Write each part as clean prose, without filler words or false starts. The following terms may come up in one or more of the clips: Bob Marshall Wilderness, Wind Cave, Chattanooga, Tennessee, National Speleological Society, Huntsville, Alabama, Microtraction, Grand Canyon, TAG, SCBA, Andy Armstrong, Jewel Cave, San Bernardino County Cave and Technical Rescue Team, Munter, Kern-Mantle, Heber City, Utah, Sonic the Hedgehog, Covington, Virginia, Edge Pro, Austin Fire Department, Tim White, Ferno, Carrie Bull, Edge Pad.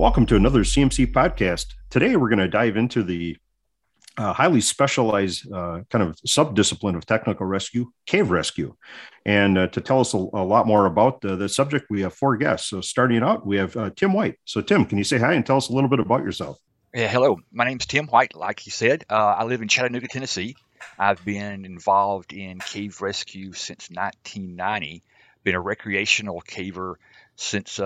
Welcome to another CMC podcast. Today, we're going to dive into the highly specialized kind of sub-discipline of technical rescue, cave rescue. And to tell us a lot more about the subject, we have four guests. So starting out, we have Tim White. So Tim, can you say hi and tell us a little bit about yourself? Yeah, hello. My name's Tim White. Like you said, I live in Chattanooga, Tennessee. I've been involved in cave rescue since 1990. Been a recreational caver since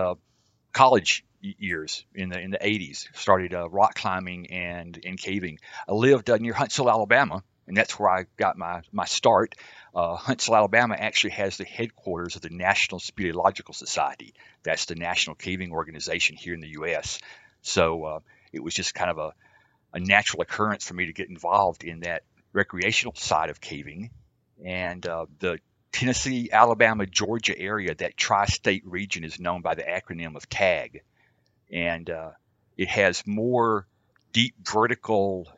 college years in the 80s. Started rock climbing and caving. I lived near Huntsville, Alabama, and that's where I got my start. Huntsville, Alabama actually has the headquarters of the National Speleological Society. That's the national caving organization here in the U.S. So it was just kind of a natural occurrence for me to get involved in that recreational side of caving. And the Tennessee, Alabama, Georgia area, that tri-state region is known by the acronym of TAG. And it has more deep vertical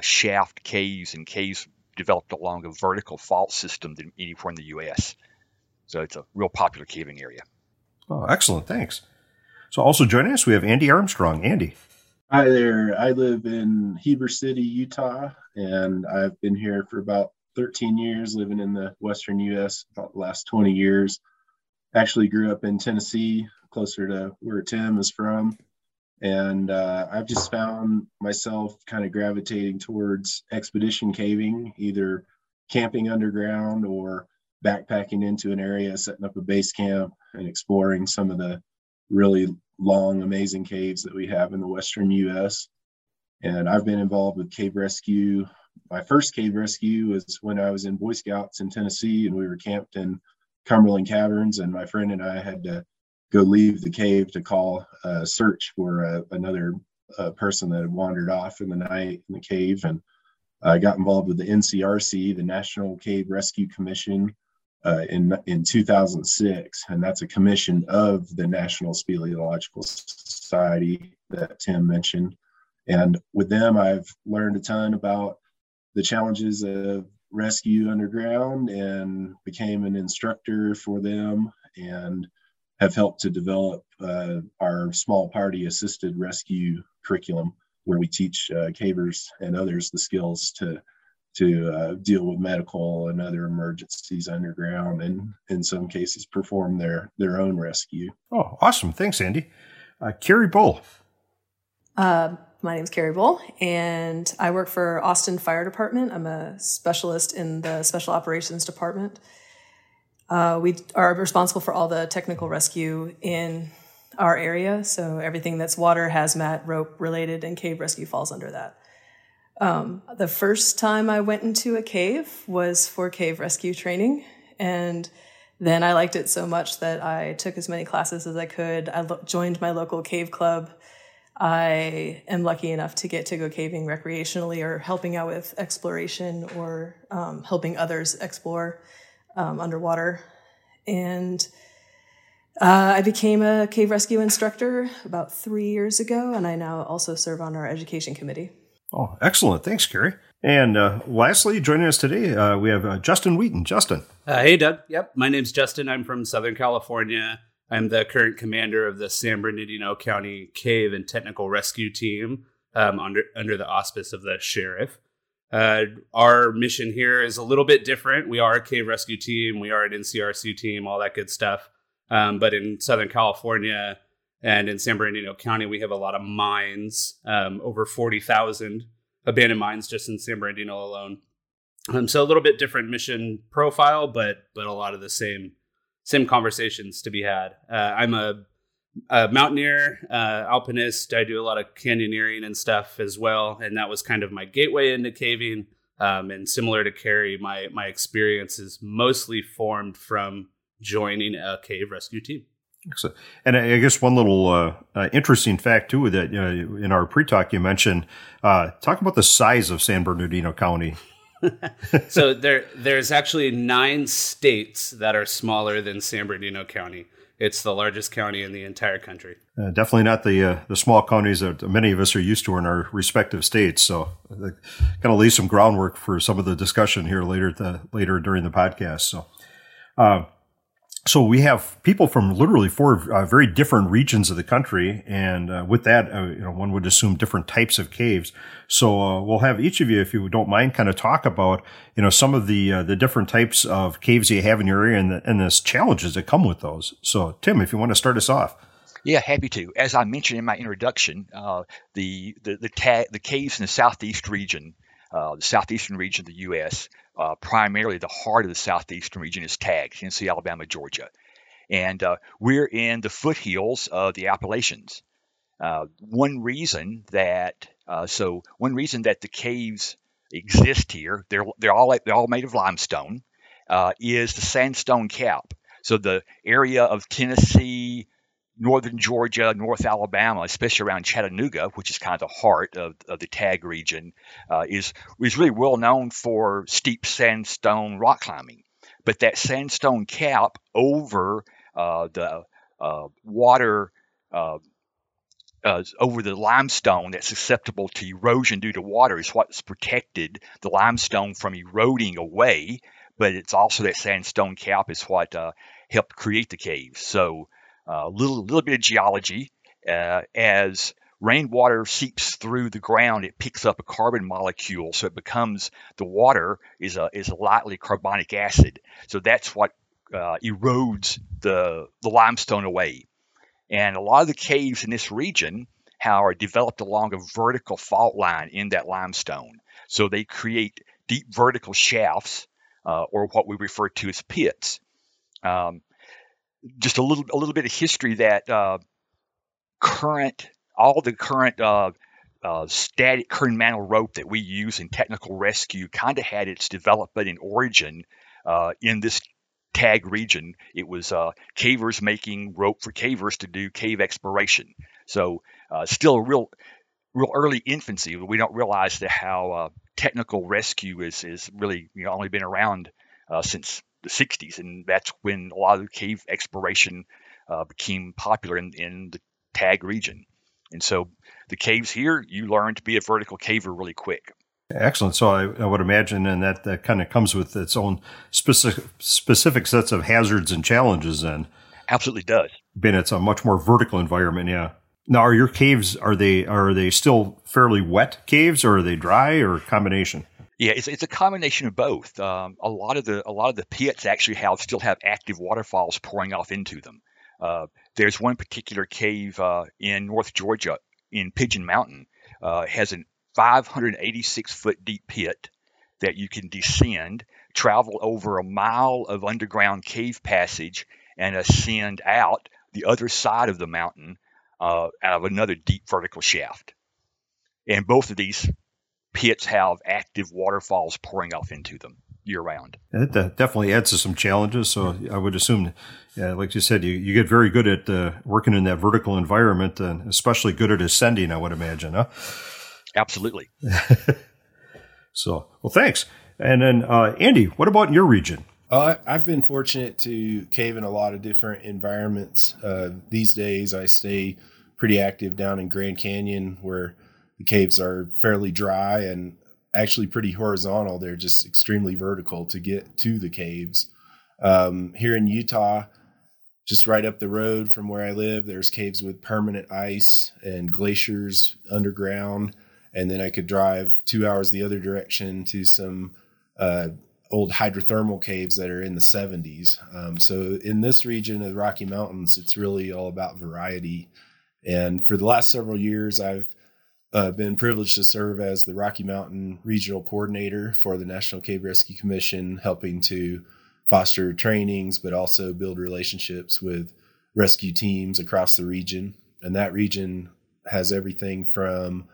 shaft caves and caves developed along a vertical fault system than anywhere in the U.S. So it's a real popular caving area. Oh, excellent. Thanks. So also joining us, we have Andy Armstrong. Andy. Hi there. I live in Heber City, Utah, and I've been here for about 13 years, living in the western U.S. about the last 20 years. Actually grew up in Tennessee, closer to where Tim is from. And I've just found myself kind of gravitating towards expedition caving, either camping underground or backpacking into an area, setting up a base camp, and exploring some of the really long, amazing caves that we have in the western U.S. And I've been involved with cave rescue. My first cave rescue was when I was in Boy Scouts in Tennessee, and we were camped in Cumberland Caverns, and my friend and I had to go leave the cave to call a search for another person that had wandered off in the night in the cave. And I got involved with the NCRC, the National Cave Rescue Commission, in 2006. And that's a commission of the National Speleological Society that Tim mentioned. And with them, I've learned a ton about the challenges of rescue underground and became an instructor for them and have helped to develop our small party assisted rescue curriculum, where we teach cavers and others the skills to deal with medical and other emergencies underground, and in some cases perform their own rescue. Oh, awesome. Thanks, Andy. Carrie Bull. My name is Carrie Bull, and I work for Austin Fire Department. I'm a specialist in the Special Operations Department. We are responsible for all the technical rescue in our area, so everything that's water, hazmat, rope-related, and cave rescue falls under that. The first time I went into a cave was for cave rescue training, and then I liked it so much that I took as many classes as I could. I joined my local cave club. I am lucky enough to get to go caving recreationally or helping out with exploration or helping others explore underwater. And I became a cave rescue instructor about 3 years ago, and I now also serve on our education committee. Oh, excellent. Thanks, Carrie. And lastly, joining us today, we have Justin Wheaton. Justin. Hey, Doug. Yep. My name's Justin. I'm from Southern California. I'm the current commander of the San Bernardino County Cave and Technical Rescue Team under the auspice of the sheriff. Our mission here is a little bit different. We are a cave rescue team. We are an NCRC team, all that good stuff. But in Southern California and in San Bernardino County, we have a lot of mines, over 40,000 abandoned mines just in San Bernardino alone. So a little bit different mission profile, but a lot of the same conversations to be had. I'm a mountaineer, alpinist. I do a lot of canyoneering and stuff as well. And that was kind of my gateway into caving. And similar to Carrie, my experience is mostly formed from joining a cave rescue team. Excellent. And I guess one little interesting fact, too, that in our pre-talk you mentioned, talk about the size of San Bernardino County. So there's actually 9 states that are smaller than San Bernardino County. It's the largest county in the entire country. Definitely not the small counties that many of us are used to in our respective states. So that kind of leaves some groundwork for some of the discussion here later during the podcast. So So we have people from literally four very different regions of the country, and with that, you know, one would assume different types of caves. So we'll have each of you, if you don't mind, kind of talk about, you know, some of the different types of caves you have in your area and the challenges that come with those. So Tim, if you want to start us off. Yeah, happy to. As I mentioned in my introduction, the caves in the southeast region, the southeastern region of the U.S. Primarily the heart of the southeastern region is TAG, Tennessee, Alabama, Georgia. And we're in the foothills of the Appalachians. One reason that the caves exist here, they're all made of limestone, is the sandstone cap. So the area of Tennessee, northern Georgia, north Alabama, especially around Chattanooga, which is kind of the heart of the TAG region, is really well known for steep sandstone rock climbing. But that sandstone cap over over the limestone that's susceptible to erosion due to water is what's protected the limestone from eroding away. But it's also that sandstone cap is what helped create the caves. So a little bit of geology. As rainwater seeps through the ground, it picks up a carbon molecule, so it becomes the water is a lightly carbonic acid. So that's what erodes the limestone away. And a lot of the caves in this region are developed along a vertical fault line in that limestone. So they create deep vertical shafts, or what we refer to as pits. Just a little bit of history that all the current static Kern-Mantle rope that we use in technical rescue kind of had its development and origin in this TAG region. It was cavers making rope for cavers to do cave exploration. So still real early infancy. We don't realize that how technical rescue is really, you know, only been around since the 60s, and that's when a lot of cave exploration became popular in the TAG region. And so the caves here, you learn to be a vertical caver really quick. Excellent. So I would imagine, and that kind of comes with its own specific sets of hazards and challenges then. Absolutely does. Being it's a much more vertical environment, yeah. Now, are your caves, are they still fairly wet caves, or are they dry, or a combination? Yeah, it's a combination of both. A lot of the pits actually still have active waterfalls pouring off into them. There's one particular cave in North Georgia in Pigeon Mountain has a 586-foot deep pit that you can descend, travel over a mile of underground cave passage, and ascend out the other side of the mountain out of another deep vertical shaft. And both of these pits have active waterfalls pouring off into them year-round. That definitely adds to some challenges. So I would assume, like you said, you get very good at working in that vertical environment, and especially good at ascending, I would imagine, huh? Absolutely. So, well, thanks. And then, Andy, what about in your region? I've been fortunate to cave in a lot of different environments. These days, I stay pretty active down in Grand Canyon, where the caves are fairly dry and actually pretty horizontal. They're just extremely vertical to get to the caves. Here in Utah, just right up the road from where I live, there's caves with permanent ice and glaciers underground. And then I could drive 2 hours the other direction to some old hydrothermal caves that are in the 70s. So in this region of the Rocky Mountains, it's really all about variety. And for the last several years, I've been privileged to serve as the Rocky Mountain Regional Coordinator for the National Cave Rescue Commission, helping to foster trainings, but also build relationships with rescue teams across the region. And that region has everything from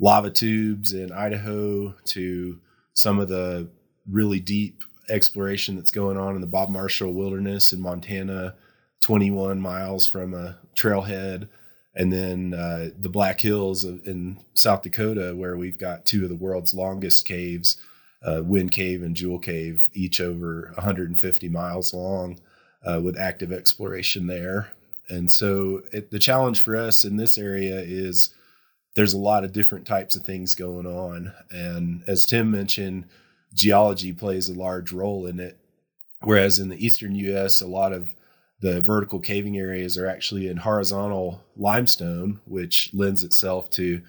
lava tubes in Idaho to some of the really deep exploration that's going on in the Bob Marshall Wilderness in Montana, 21 miles from a trailhead. And then the Black Hills in South Dakota, where we've got two of the world's longest caves, Wind Cave and Jewel Cave, each over 150 miles long, with active exploration there. And so the challenge for us in this area is there's a lot of different types of things going on. And as Tim mentioned, geology plays a large role in it, whereas in the eastern U.S., a lot of the vertical caving areas are actually in horizontal limestone, which lends itself to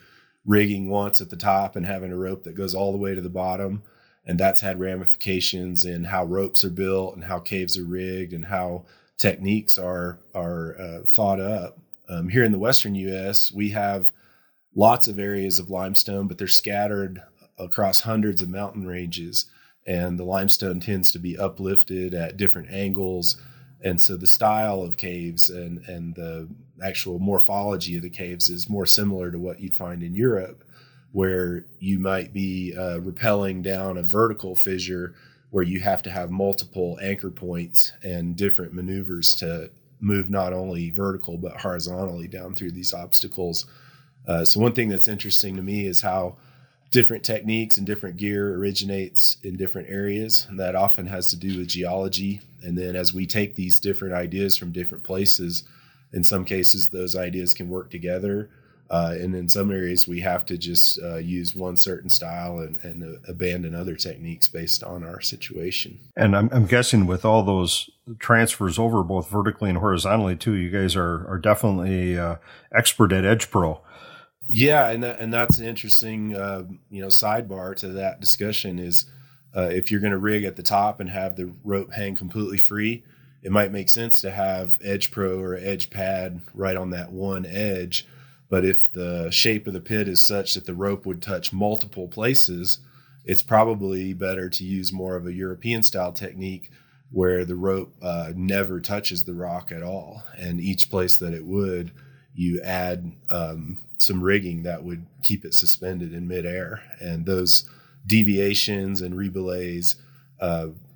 rigging once at the top and having a rope that goes all the way to the bottom. And that's had ramifications in how ropes are built and how caves are rigged and how techniques are thought up. Here in the Western U.S., we have lots of areas of limestone, but they're scattered across hundreds of mountain ranges. And the limestone tends to be uplifted at different angles. And so the style of caves and the actual morphology of the caves is more similar to what you'd find in Europe, where you might be rappelling down a vertical fissure where you have to have multiple anchor points and different maneuvers to move not only vertical but horizontally down through these obstacles. So one thing that's interesting to me is how different techniques and different gear originates in different areas, and that often has to do with geology. And then as we take these different ideas from different places, in some cases those ideas can work together. And in some areas we have to just use one certain style and abandon other techniques based on our situation. And I'm guessing with all those transfers over both vertically and horizontally too, you guys are definitely expert at Edge Pro. Yeah, and that's an interesting sidebar to that discussion is if you're going to rig at the top and have the rope hang completely free, it might make sense to have Edge Pro or Edge Pad right on that one edge. But if the shape of the pit is such that the rope would touch multiple places, it's probably better to use more of a European-style technique where the rope never touches the rock at all. And each place that it would, you add some rigging that would keep it suspended in midair. And those deviations and rebelays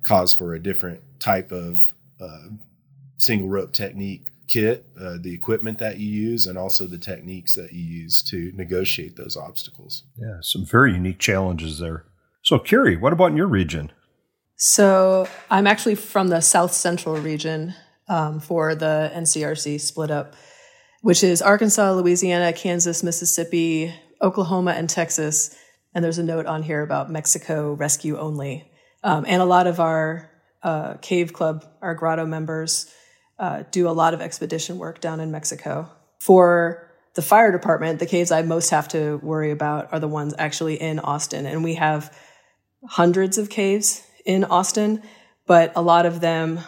cause for a different type of single rope technique kit, the equipment that you use, and also the techniques that you use to negotiate those obstacles. Yeah, some very unique challenges there. So, Carrie, what about in your region? So I'm actually from the South Central region for the NCRC split up, which is Arkansas, Louisiana, Kansas, Mississippi, Oklahoma, and Texas. And there's a note on here about Mexico rescue only. And a lot of our cave club, our grotto members, do a lot of expedition work down in Mexico. For the fire department, the caves I most have to worry about are the ones actually in Austin. And we have hundreds of caves in Austin, but a lot of them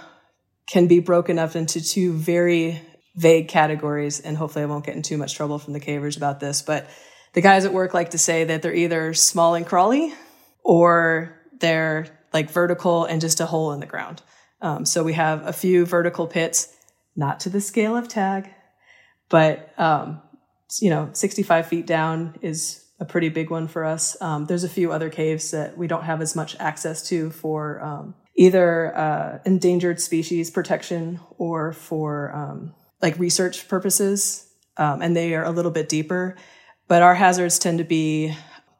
can be broken up into two very vague categories, and hopefully I won't get in too much trouble from the cavers about this, but the guys at work like to say that they're either small and crawly or they're like vertical and just a hole in the ground. So we have a few vertical pits, not to the scale of TAG, but 65 feet down is a pretty big one for us. There's a few other caves that we don't have as much access to for either endangered species protection or for research purposes, and they are a little bit deeper. But our hazards tend to be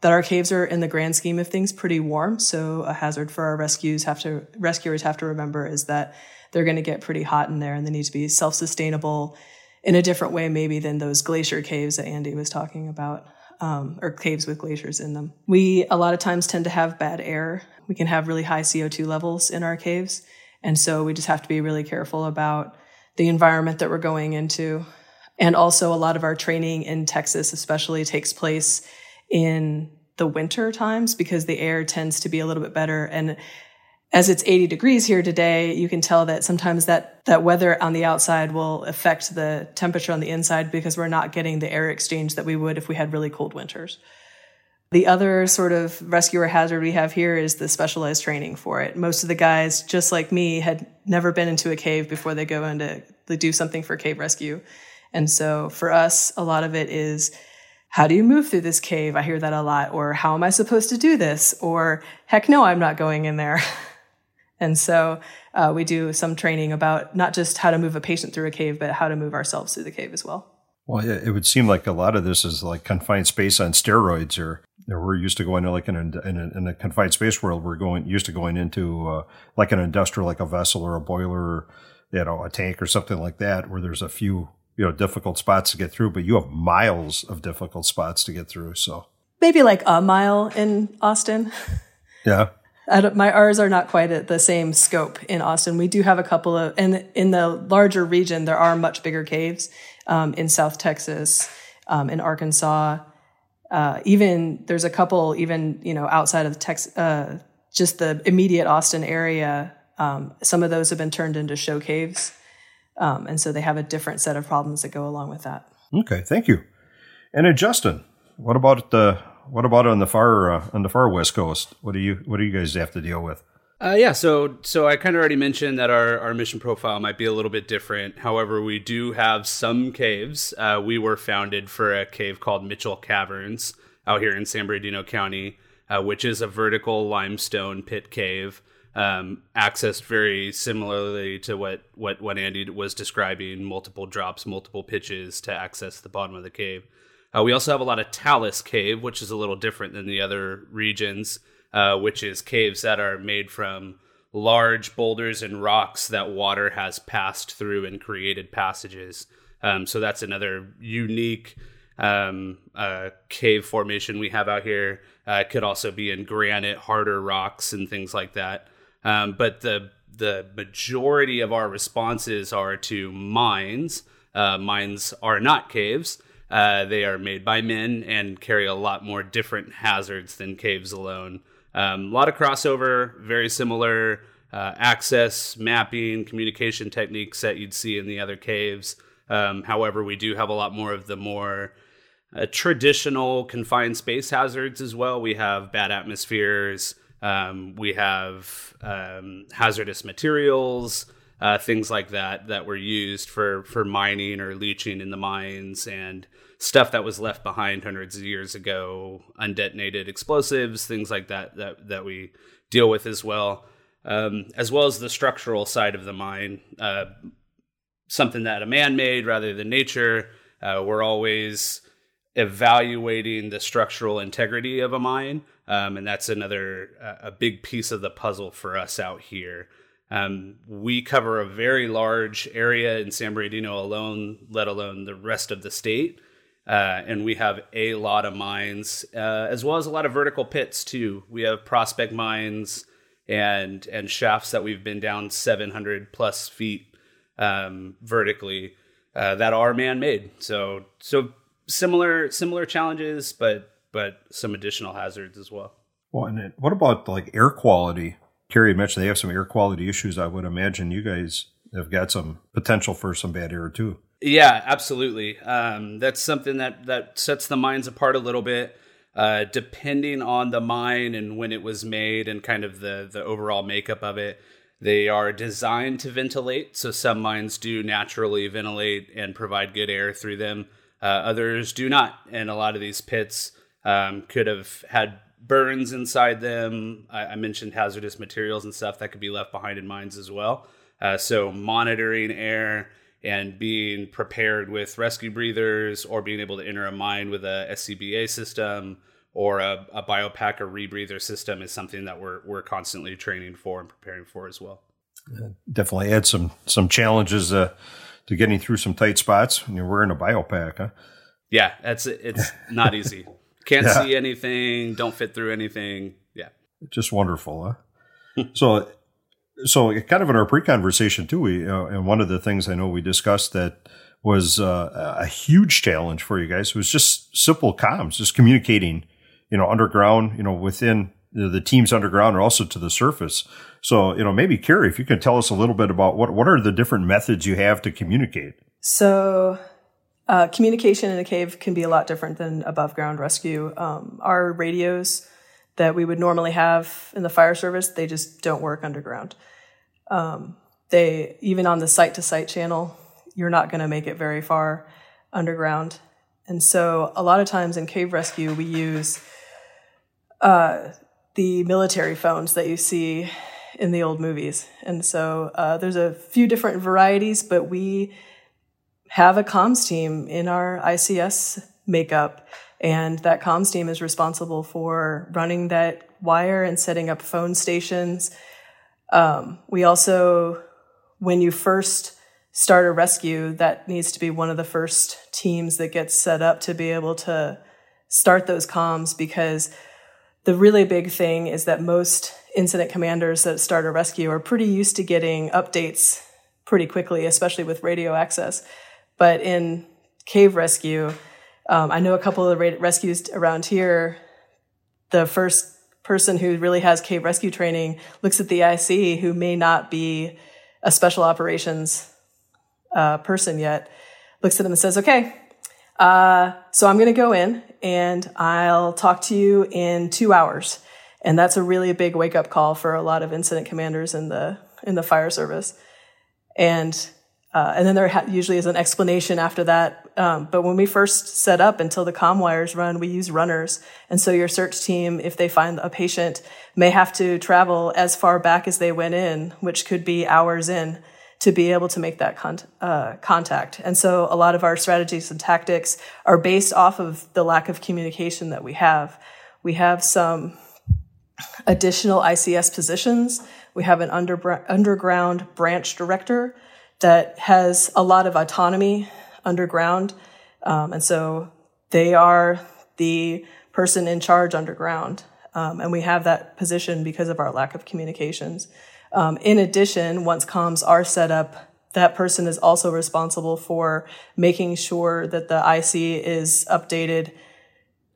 that our caves are, in the grand scheme of things, pretty warm. So a hazard for our rescuers have to remember is that they're going to get pretty hot in there, and they need to be self-sustainable in a different way maybe than those glacier caves that Andy was talking about, or caves with glaciers in them. We, a lot of times, tend to have bad air. We can have really high CO2 levels in our caves, and so we just have to be really careful about the environment that we're going into. And also a lot of our training in Texas especially takes place in the winter times because the air tends to be a little bit better. And as it's 80 degrees here today, you can tell that sometimes that weather on the outside will affect the temperature on the inside because we're not getting the air exchange that we would if we had really cold winters. The other sort of rescuer hazard we have here is the specialized training for it. Most of the guys, just like me, had never been into a cave before they go into they do something for cave rescue. And so for us, a lot of it is, how do you move through this cave? I hear that a lot. Or how am I supposed to do this? Or heck no, I'm not going in there. And so we do some training about not just how to move a patient through a cave, but how to move ourselves through the cave as well. Well, it would seem like a lot of this is like confined space on steroids, or we're used to going to like in a confined space world, we're used to going into like an industrial, like a vessel or a boiler, or, a tank or something like that, where there's a few, difficult spots to get through, but you have miles of difficult spots to get through. So maybe like a mile in Austin. Yeah. My R's are not quite at the same scope in Austin. We do have a couple of, and in the larger region, there are much bigger caves in South Texas, in Arkansas. Even there's a couple, even, you know, outside of Texas, just the immediate Austin area. Some of those have been turned into show caves. And so they have a different set of problems that go along with that. Okay. Thank you. And then Justin, what about on the far West Coast? What do you guys have to deal with? So I kind of already mentioned that our mission profile might be a little bit different. However, we do have some caves. We were founded for a cave called Mitchell Caverns out here in San Bernardino County, which is a vertical limestone pit cave, accessed very similarly to what Andy was describing, multiple drops, multiple pitches to access the bottom of the cave. We also have a lot of Talus Cave, which is a little different than the other regions, which is caves that are made from large boulders and rocks that water has passed through and created passages. So that's another unique cave formation we have out here. It could also be in granite, harder rocks and things like that. But the majority of our responses are to mines. Mines are not caves. They are made by men and carry a lot more different hazards than caves alone. A lot of crossover, very similar access, mapping, communication techniques that you'd see in the other caves. However, we do have a lot more of the more traditional confined space hazards as well. We have bad atmospheres. We have hazardous materials, things like that were used for mining or leaching in the mines, and stuff that was left behind hundreds of years ago, undetonated explosives, things like that we deal with as well, as well as the structural side of the mine, something that a man made rather than nature. We're always evaluating the structural integrity of a mine, and that's another a big piece of the puzzle for us out here. We cover a very large area in San Bernardino alone, let alone the rest of the state. And we have a lot of mines, as well as a lot of vertical pits too. We have prospect mines and shafts that we've been down 700 plus feet, vertically, that are man-made. So similar challenges, but some additional hazards as well. Well, and what about like air quality? Carrie mentioned they have some air quality issues. I would imagine you guys have got some potential for some bad air too. Yeah, absolutely. That's something that sets the mines apart a little bit, depending on the mine and when it was made and kind of the overall makeup of it. They are designed to ventilate. So some mines do naturally ventilate and provide good air through them. Others do not. And a lot of these pits could have had burns inside them. I mentioned hazardous materials and stuff that could be left behind in mines as well. So monitoring air and being prepared with rescue breathers, or being able to enter a mine with a SCBA system or a biopack or rebreather system is something that we're constantly training for and preparing for as well. Definitely add some challenges to getting through some tight spots when you're wearing a biopack, huh? Yeah, it's not easy. Can't see anything, don't fit through anything. Yeah. Just wonderful, huh? So kind of in our pre-conversation too, and one of the things I know we discussed that was a huge challenge for you guys was just simple comms, just communicating, underground, within the teams underground or also to the surface. So, maybe Carrie, if you can tell us a little bit about what are the different methods you have to communicate? So communication in a cave can be a lot different than above ground rescue. Our radios that we would normally have in the fire service, they just don't work underground. They even on the site-to-site channel, you're not going to make it very far underground. And so a lot of times in cave rescue, we use the military phones that you see in the old movies. And so there's a few different varieties, but we have a comms team in our ICS makeup, and that comms team is responsible for running that wire and setting up phone stations. We also, when you first start a rescue, that needs to be one of the first teams that gets set up to be able to start those comms, because the really big thing is that most incident commanders that start a rescue are pretty used to getting updates pretty quickly, especially with radio access. But in cave rescue, I know a couple of the rescues around here, the first person who really has cave rescue training looks at the IC, who may not be a special operations person yet, looks at them and says, okay, so I'm going to go in and I'll talk to you in 2 hours. And that's a really big wake-up call for a lot of incident commanders in the fire service. And then there usually is an explanation after that. But when we first set up, until the comm wires run, we use runners. And so your search team, if they find a patient, may have to travel as far back as they went in, which could be hours in, to be able to make that contact. And so a lot of our strategies and tactics are based off of the lack of communication that we have. We have some additional ICS positions. We have an underground branch director that has a lot of autonomy underground. And so they are the person in charge underground. And we have that position because of our lack of communications. In addition, once comms are set up, that person is also responsible for making sure that the IC is updated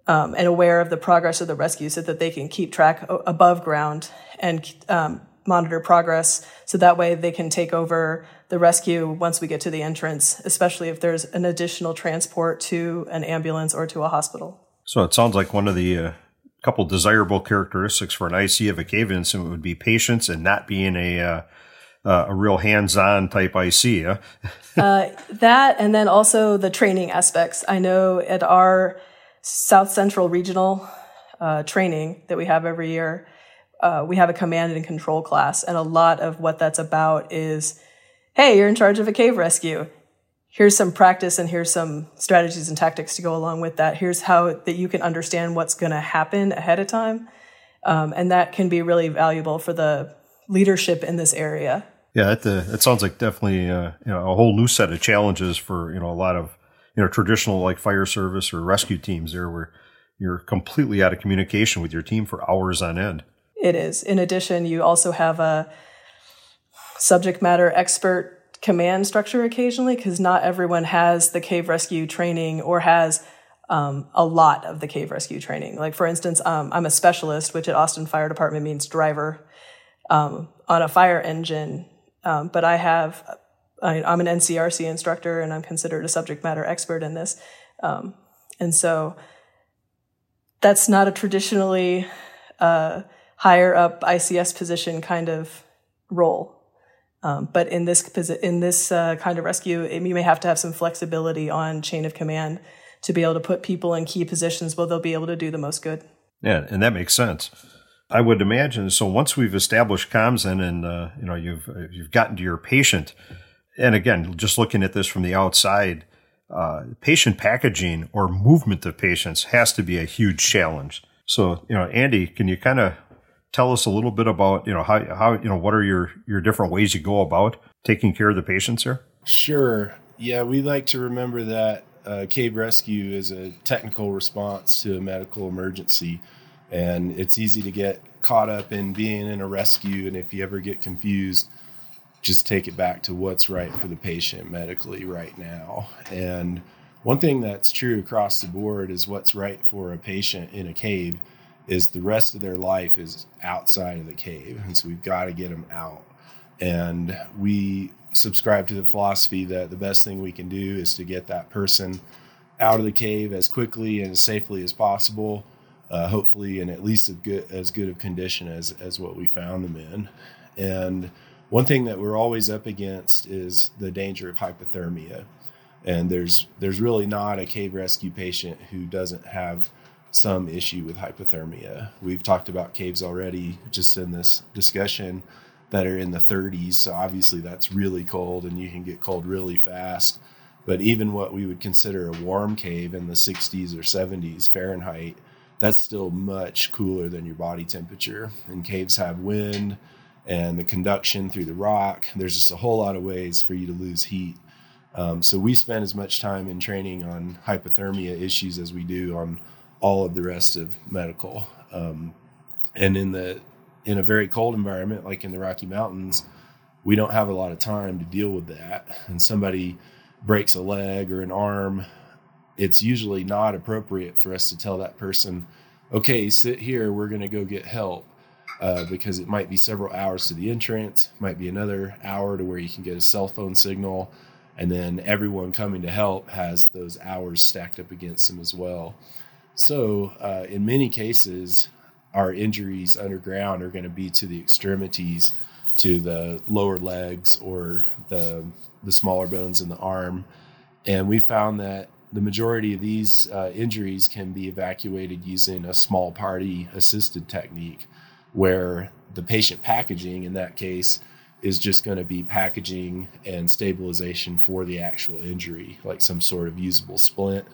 and aware of the progress of the rescue, so that they can keep track above ground and monitor progress, so that way they can take over the rescue once we get to the entrance, especially if there's an additional transport to an ambulance or to a hospital. So it sounds like one of the couple desirable characteristics for an IC of a cave incident would be patience and not being a real hands-on type IC. Huh? That, and then also the training aspects. I know at our South Central Regional training that we have every year, we have a command and control class, and a lot of what that's about is, hey, you're in charge of a cave rescue. Here's some practice and here's some strategies and tactics to go along with that. Here's how that you can understand what's going to happen ahead of time, and that can be really valuable for the leadership in this area. Yeah, that sounds like definitely a whole new set of challenges for a lot of traditional like fire service or rescue teams there, where you're completely out of communication with your team for hours on end. It is. In addition, you also have a subject matter expert command structure occasionally, because not everyone has the cave rescue training or has a lot of the cave rescue training. Like, for instance, I'm a specialist, which at Austin Fire Department means driver on a fire engine, but I'm an NCRC instructor, and I'm considered a subject matter expert in this. And so that's not a traditionally higher up ICS position kind of role. But in this kind of rescue, you may have to have some flexibility on chain of command to be able to put people in key positions where they'll be able to do the most good. Yeah, and that makes sense. I would imagine. So once we've established comms and you've gotten to your patient, and again, just looking at this from the outside, patient packaging or movement of patients has to be a huge challenge. So, Andy, can you kind of tell us a little bit about, how what are your different ways you go about taking care of the patients here? Sure. Yeah, we like to remember that cave rescue is a technical response to a medical emergency. And it's easy to get caught up in being in a rescue. And if you ever get confused, just take it back to what's right for the patient medically right now. And one thing that's true across the board is what's right for a patient in a cave is the rest of their life is outside of the cave. And so we've got to get them out. And we subscribe to the philosophy that the best thing we can do is to get that person out of the cave as quickly and as safely as possible. Hopefully in at least as good of condition as what we found them in. And one thing that we're always up against is the danger of hypothermia. And there's really not a cave rescue patient who doesn't have some issue with hypothermia. We've talked about caves already just in this discussion that are in the 30s. So obviously that's really cold and you can get cold really fast. But even what we would consider a warm cave in the 60s or 70s Fahrenheit, that's still much cooler than your body temperature. And caves have wind and the conduction through the rock. There's just a whole lot of ways for you to lose heat. So we spend as much time in training on hypothermia issues as we do on all of the rest of medical. And in the in a very cold environment, like in the Rocky Mountains, we don't have a lot of time to deal with that. And somebody breaks a leg or an arm, it's usually not appropriate for us to tell that person, okay, sit here, we're going to go get help, because it might be several hours to the entrance, might be another hour to where you can get a cell phone signal. And then everyone coming to help has those hours stacked up against them as well. So in many cases, our injuries underground are going to be to the extremities, to the lower legs or the smaller bones in the arm. And we found that the majority of these injuries can be evacuated using a small party assisted technique, where the patient packaging in that case is just going to be packaging and stabilization for the actual injury, like some sort of usable splint.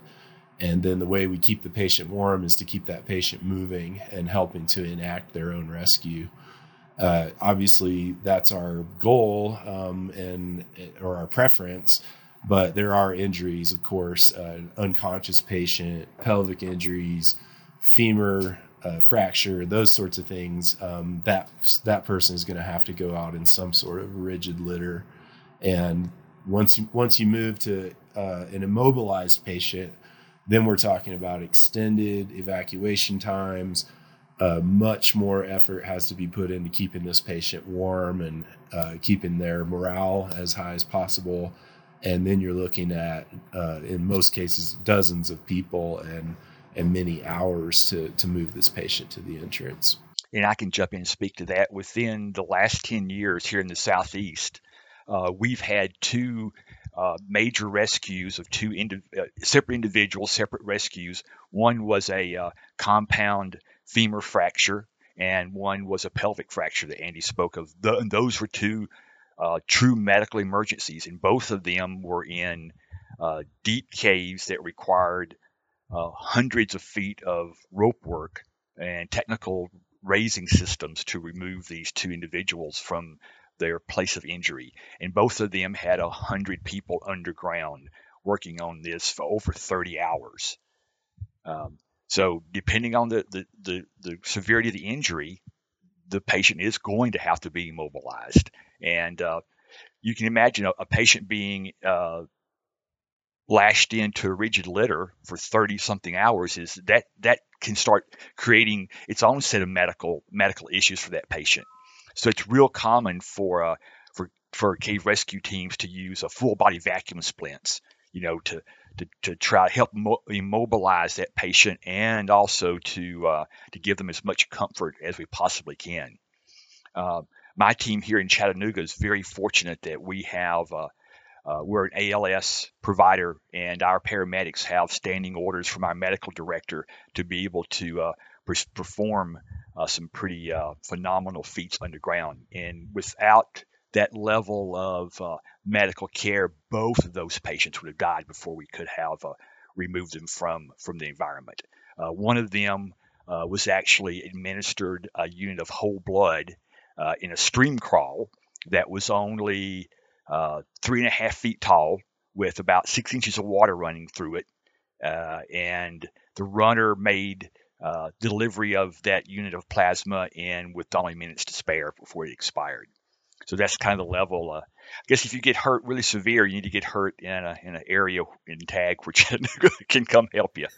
And then the way we keep the patient warm is to keep that patient moving and helping to enact their own rescue. Obviously, that's our goal or our preference, but there are injuries, of course, unconscious patient, pelvic injuries, femur fracture, those sorts of things, that person is going to have to go out in some sort of rigid litter. And once you move to an immobilized patient, then we're talking about extended evacuation times. Much more effort has to be put into keeping this patient warm and keeping their morale as high as possible. And then you're looking at, in most cases, dozens of people and many hours to move this patient to the entrance. And I can jump in and speak to that. Within the last 10 years here in the Southeast, we've had two major rescues of two separate individuals, separate rescues. One was a compound femur fracture, and one was a pelvic fracture that Andy spoke of. Those were two true medical emergencies, and both of them were in deep caves that required hundreds of feet of rope work and technical raising systems to remove these two individuals from their place of injury. And both of them had 100 people underground working on this for over 30 hours. So depending on the severity of the injury, the patient is going to have to be immobilized. And you can imagine a patient being lashed into a rigid litter for 30-something hours, is that can start creating its own set of medical issues for that patient. So it's real common for cave rescue teams to use a full body vacuum splints, to try to help immobilize that patient, and also to give them as much comfort as we possibly can. My team here in Chattanooga is very fortunate that we have. We're an ALS provider, and our paramedics have standing orders from our medical director to be able to perform some pretty phenomenal feats underground. And without that level of medical care, both of those patients would have died before we could have removed them from the environment. One of them was actually administered a unit of whole blood in a stream crawl that was only 3.5 feet tall, with about 6 inches of water running through it. And the runner made delivery of that unit of plasma in with only minutes to spare before it expired. So that's kind of the level. I guess if you get hurt really severe, you need to get hurt in an area in TAG where Chattanooga can come help you.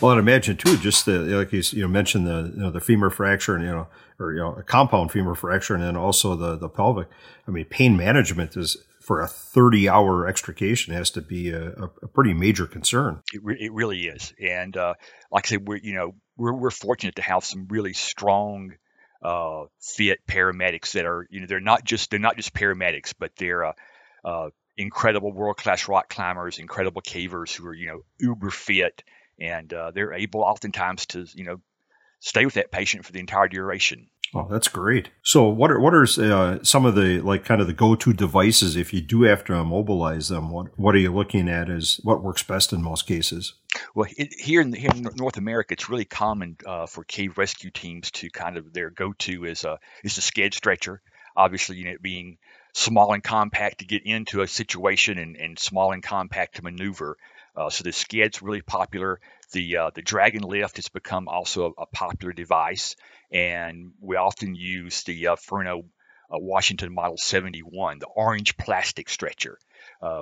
Well, I'd imagine too, just like you mentioned the femur fracture and a compound femur fracture, and then also the pelvic. I mean, pain management is for a 30-hour extrication has to be a pretty major concern. It really is, and like I said, we're fortunate to have some really strong, fit paramedics that are they're not just paramedics, but they're incredible world-class rock climbers, incredible cavers who are uber fit. And they're able oftentimes to, stay with that patient for the entire duration. Oh, that's great. So what are some of the, the go-to devices if you do have to immobilize them? What are you looking at as what works best in most cases? Well, here in North America, it's really common for cave rescue teams to their go-to is the SCED stretcher. Obviously, it being small and compact to get into a situation and small and compact to maneuver. So the SCED's really popular. The Dragon Lift has become also a popular device, And we often use the Ferno Washington Model 71, the orange plastic stretcher,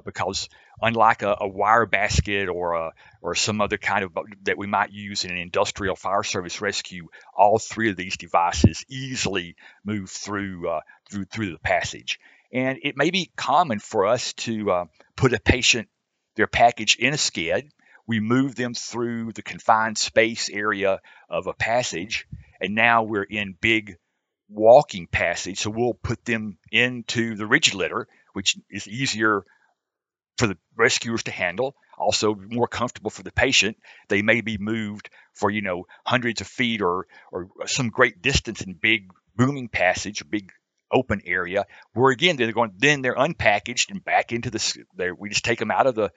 because unlike a wire basket or some other kind of that we might use in an industrial fire service rescue, all three of these devices easily move through the passage. And it may be common for us to put a patient, their package in a SCED. We move them through the confined space area of a passage, and now we're in big walking passage. So we'll put them into the rigid litter, which is easier for the rescuers to handle, also more comfortable for the patient. They may be moved for, you know, hundreds of feet or some great distance in big booming passage, big open area, where again they're unpackaged and back into the. We just take them out of the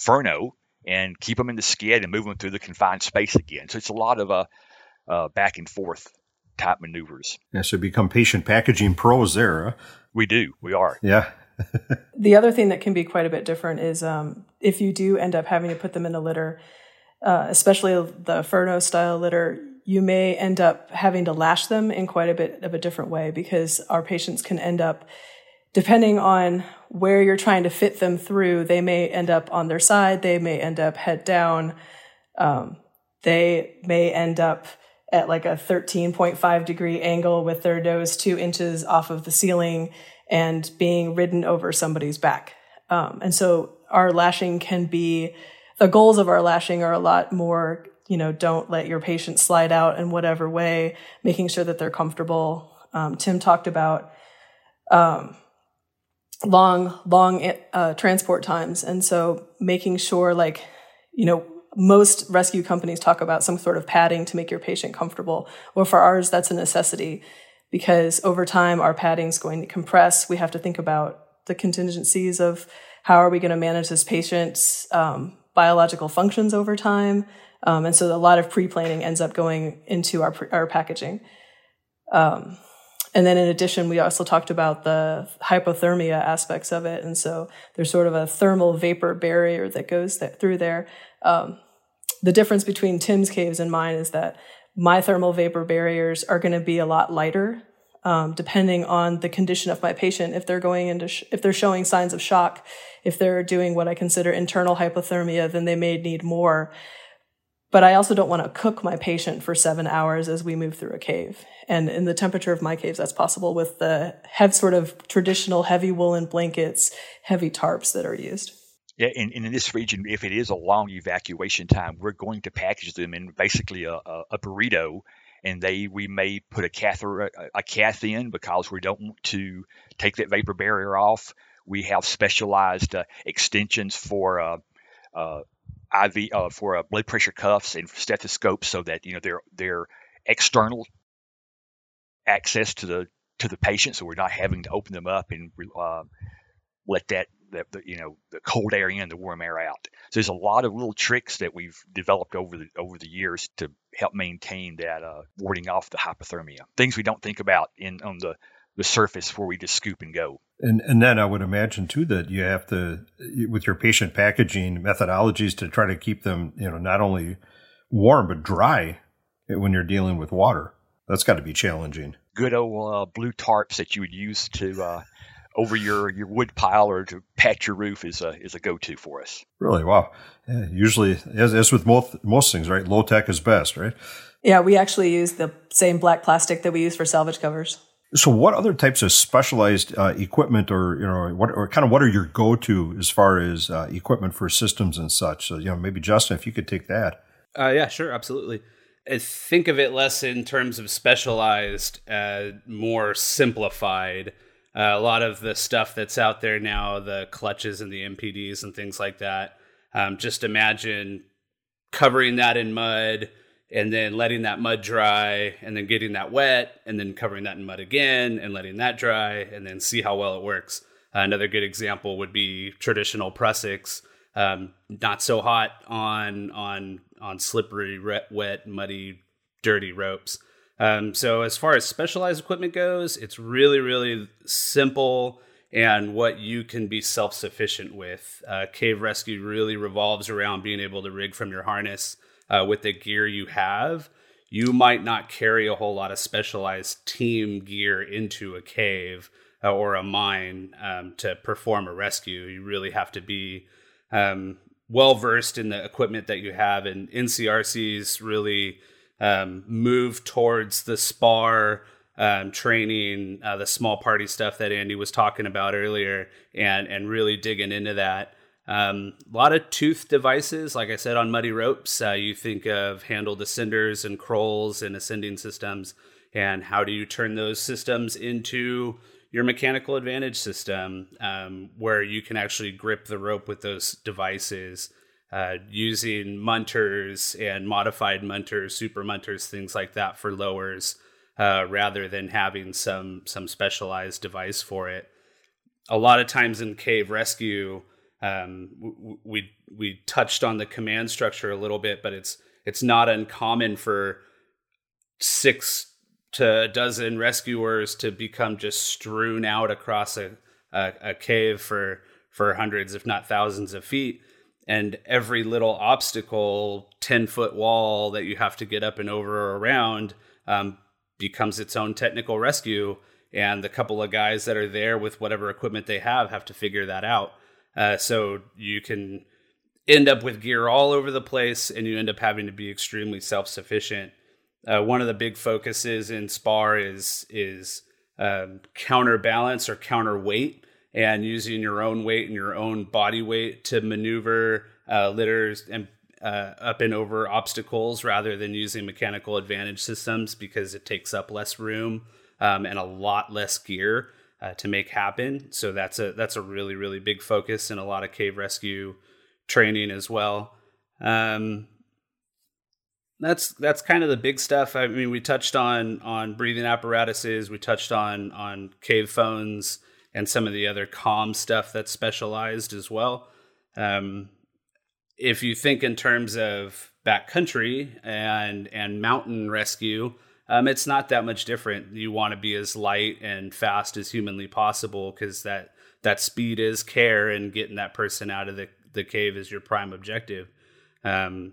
Ferno and keep them in the SCED and move them through the confined space again. So it's a lot of back and forth type maneuvers. Yeah, so become patient packaging pros there, huh? We do. We are. Yeah. The other thing that can be quite a bit different is if you do end up having to put them in a litter, especially the Ferno style litter, you may end up having to lash them in quite a bit of a different way, because our patients can end up, depending on where you're trying to fit them through, they may end up on their side, they may end up head down, they may end up at like a 13.5 degree angle with their nose 2 inches off of the ceiling and being ridden over somebody's back. And so our lashing can be, the goals of our lashing are a lot more, you know, don't let your patient slide out in whatever way, making sure that they're comfortable. Tim talked about long transport times. And so making sure, like, you know, most rescue companies talk about some sort of padding to make your patient comfortable. Well, for ours, that's a necessity, because over time our padding's going to compress. We have to think about the contingencies of how are we going to manage this patient's biological functions over time. And so a lot of pre-planning ends up going into our packaging. And then in addition, we also talked about the hypothermia aspects of it. And so there's sort of a thermal vapor barrier that goes through there. The difference between Tim's caves and mine is that my thermal vapor barriers are going to be a lot lighter, depending on the condition of my patient. If they're going into, if they're showing signs of shock, if they're doing what I consider internal hypothermia, then they may need more. But I also don't want to cook my patient for 7 hours as we move through a cave. And in the temperature of my caves, that's possible with the sort of traditional heavy woolen blankets, heavy tarps that are used. Yeah, and in this region, if it is a long evacuation time, we're going to package them in basically a burrito, and we may put a cath in, because we don't want to take that vapor barrier off. We have specialized extensions for blood pressure cuffs and stethoscopes, so that, you know, they're external access to the patient, so we're not having to open them up and let the cold air in, the warm air out. So there's a lot of little tricks that we've developed over the years to help maintain that warding off the hypothermia. Things we don't think about on the surface, where we just scoop and go. And then I would imagine too that you have to, with your patient packaging methodologies, to try to keep them, you know, not only warm but dry when you're dealing with water. That's got to be challenging. Good old blue tarps that you would use to over your wood pile or to patch your roof is a go-to for us. Really? Wow. Yeah, usually, as with most things, right? Low tech is best, right? Yeah, we actually use the same black plastic that we use for salvage covers. So what other types of specialized equipment, or, you know, what are your go-to as far as equipment for systems and such? So, you know, maybe Justin, if you could take that. Yeah, sure. Absolutely. I think of it less in terms of specialized, more simplified. A lot of the stuff that's out there now, the clutches and the MPDs and things like that, just imagine covering that in mud, and then letting that mud dry, and then getting that wet, and then covering that in mud again, and letting that dry, and then see how well it works. Another good example would be traditional Prussics. Not so hot on slippery, wet, muddy, dirty ropes. So as far as specialized equipment goes, it's really, really simple, and what you can be self-sufficient with. Cave rescue really revolves around being able to rig from your harness. With the gear you have, you might not carry a whole lot of specialized team gear into a cave or a mine to perform a rescue. You really have to be well-versed in the equipment that you have, and NCRC's really move towards the SPAR training, the small party stuff that Andy was talking about earlier, and really digging into that. A lot of toothed devices, like I said, on muddy ropes. You think of handle descenders and crolls and ascending systems, and how do you turn those systems into your mechanical advantage system, where you can actually grip the rope with those devices using munters and modified munters, super munters, things like that for lowers, rather than having some specialized device for it. A lot of times in cave rescue, we touched on the command structure a little bit, but it's not uncommon for 6 to a dozen rescuers to become just strewn out across a cave for hundreds, if not thousands of feet. And every little obstacle, 10-foot wall that you have to get up and over or around, becomes its own technical rescue. And the couple of guys that are there with whatever equipment they have to figure that out. So you can end up with gear all over the place, and you end up having to be extremely self-sufficient. One of the big focuses in SPAR is counterbalance or counterweight, and using your own weight and your own body weight to maneuver litters and up and over obstacles, rather than using mechanical advantage systems, because it takes up less room and a lot less gear to make happen. So that's a really, really big focus in a lot of cave rescue training as well. That's kind of the big stuff. I mean, we touched on breathing apparatuses. We touched on cave phones and some of the other comm stuff that's specialized as well. If you think in terms of backcountry and mountain rescue, it's not that much different. You want to be as light and fast as humanly possible, because that speed is care, and getting that person out of the cave is your prime objective. So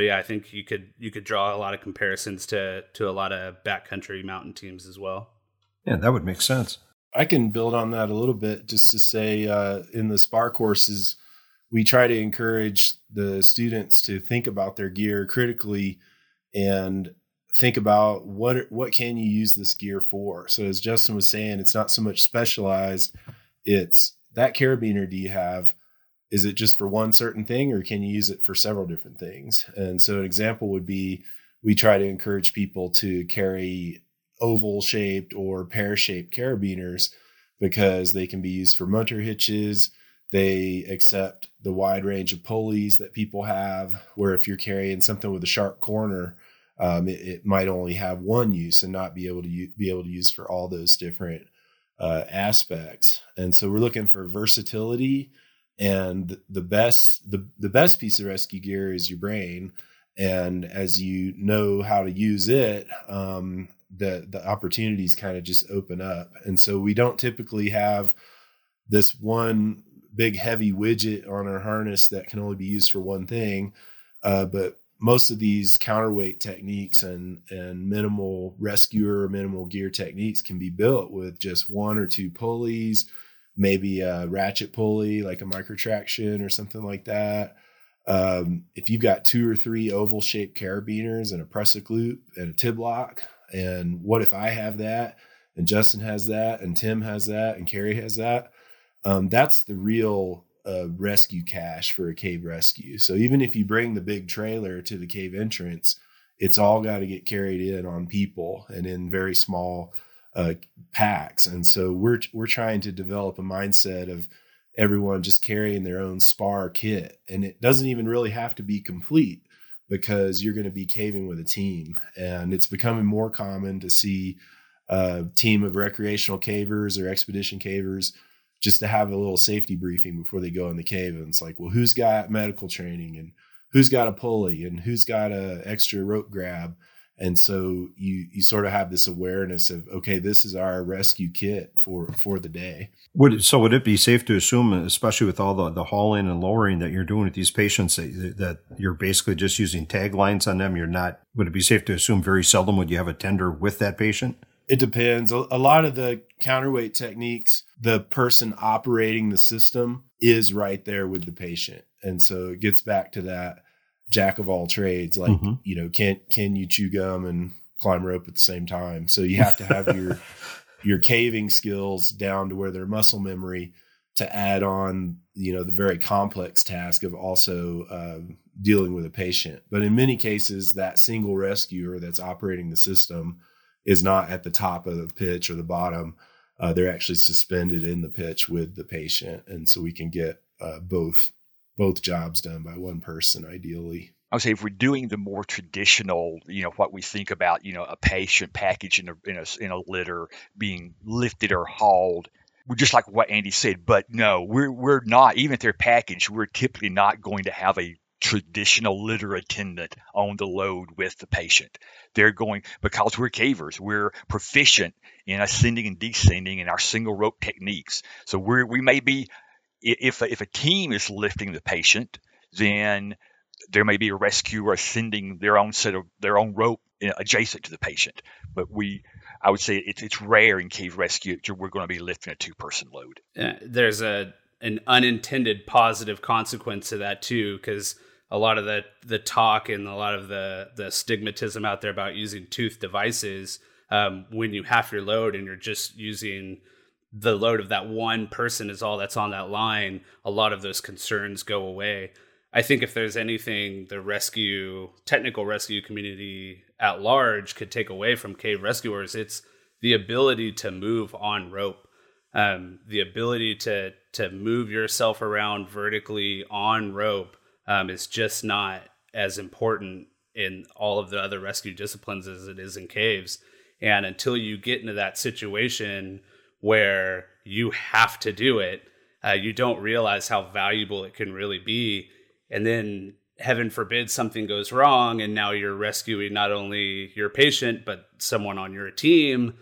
yeah, I think you could draw a lot of comparisons to a lot of backcountry mountain teams as well. Yeah, that would make sense. I can build on that a little bit, just to say in the SPAR courses, we try to encourage the students to think about their gear critically and think about what can you use this gear for. So as Justin was saying, it's not so much specialized. It's that carabiner do you have? Is it just for one certain thing, or can you use it for several different things? And so an example would be, we try to encourage people to carry oval shaped or pear shaped carabiners, because they can be used for munter hitches. They accept the wide range of pulleys that people have, where if you're carrying something with a sharp corner, it might only have one use and not be able to use for all those different aspects. And so we're looking for versatility. And the best piece of rescue gear is your brain. And as you know how to use it, the opportunities kind of just open up. And so we don't typically have this one big heavy widget on our harness that can only be used for one thing. But most of these counterweight techniques and minimal rescuer, minimal gear techniques can be built with just one or two pulleys, maybe a ratchet pulley, like a microtraction or something like that. If you've got 2 or 3 oval shaped carabiners and a prusik loop and a tib lock, and what if I have that, and Justin has that, and Tim has that, and Carrie has that, that's the real rescue cache for a cave rescue. So even if you bring the big trailer to the cave entrance, it's all got to get carried in on people and in very small packs. And so we're trying to develop a mindset of everyone just carrying their own SPAR kit. And it doesn't even really have to be complete, because you're going to be caving with a team. And it's becoming more common to see a team of recreational cavers or expedition cavers just to have a little safety briefing before they go in the cave. And it's like, well, who's got medical training, and who's got a pulley, and who's got a extra rope grab, And so you sort of have this awareness of, okay, this is our rescue kit for the day. Would it be safe to assume, especially with all the hauling and lowering that you're doing with these patients, that you're basically just using taglines on them? Would it be safe to assume very seldom would you have a tender with that patient? It depends. A lot of the counterweight techniques, the person operating the system is right there with the patient. And so it gets back to that jack of all trades, like, mm-hmm. you know, can you chew gum and climb rope at the same time? So you have to have your caving skills down to where they're muscle memory to add on, you know, the very complex task of also dealing with a patient. But in many cases, that single rescuer that's operating the system is not at the top of the pitch or the bottom. They're actually suspended in the pitch with the patient. And so we can get both jobs done by one person, ideally. I would say if we're doing the more traditional, you know, what we think about, you know, a patient package in a litter being lifted or hauled, just like what Andy said. But no, we're not, even if they're packaged, we're typically not going to have a traditional litter attendant on the load with the patient. They're going, because we're cavers, we're proficient in ascending and descending in our single rope techniques. So we may be, if a team is lifting the patient, then there may be a rescuer ascending their own set of their own rope adjacent to the patient. But I would say it's rare in cave rescue we're going to be lifting a two-person load. There's an unintended positive consequence to that too, because a lot of the talk and a lot of the stigmatism out there about using tooth devices when you half your load and you're just using the load of that one person is all that's on that line, a lot of those concerns go away. I think if there's anything the technical rescue community at large could take away from cave rescuers, it's the ability to move on rope, the ability to move yourself around vertically on rope is just not as important in all of the other rescue disciplines as it is in caves. And until you get into that situation where you have to do it, you don't realize how valuable it can really be. And then heaven forbid something goes wrong, and now you're rescuing not only your patient, but someone on your team.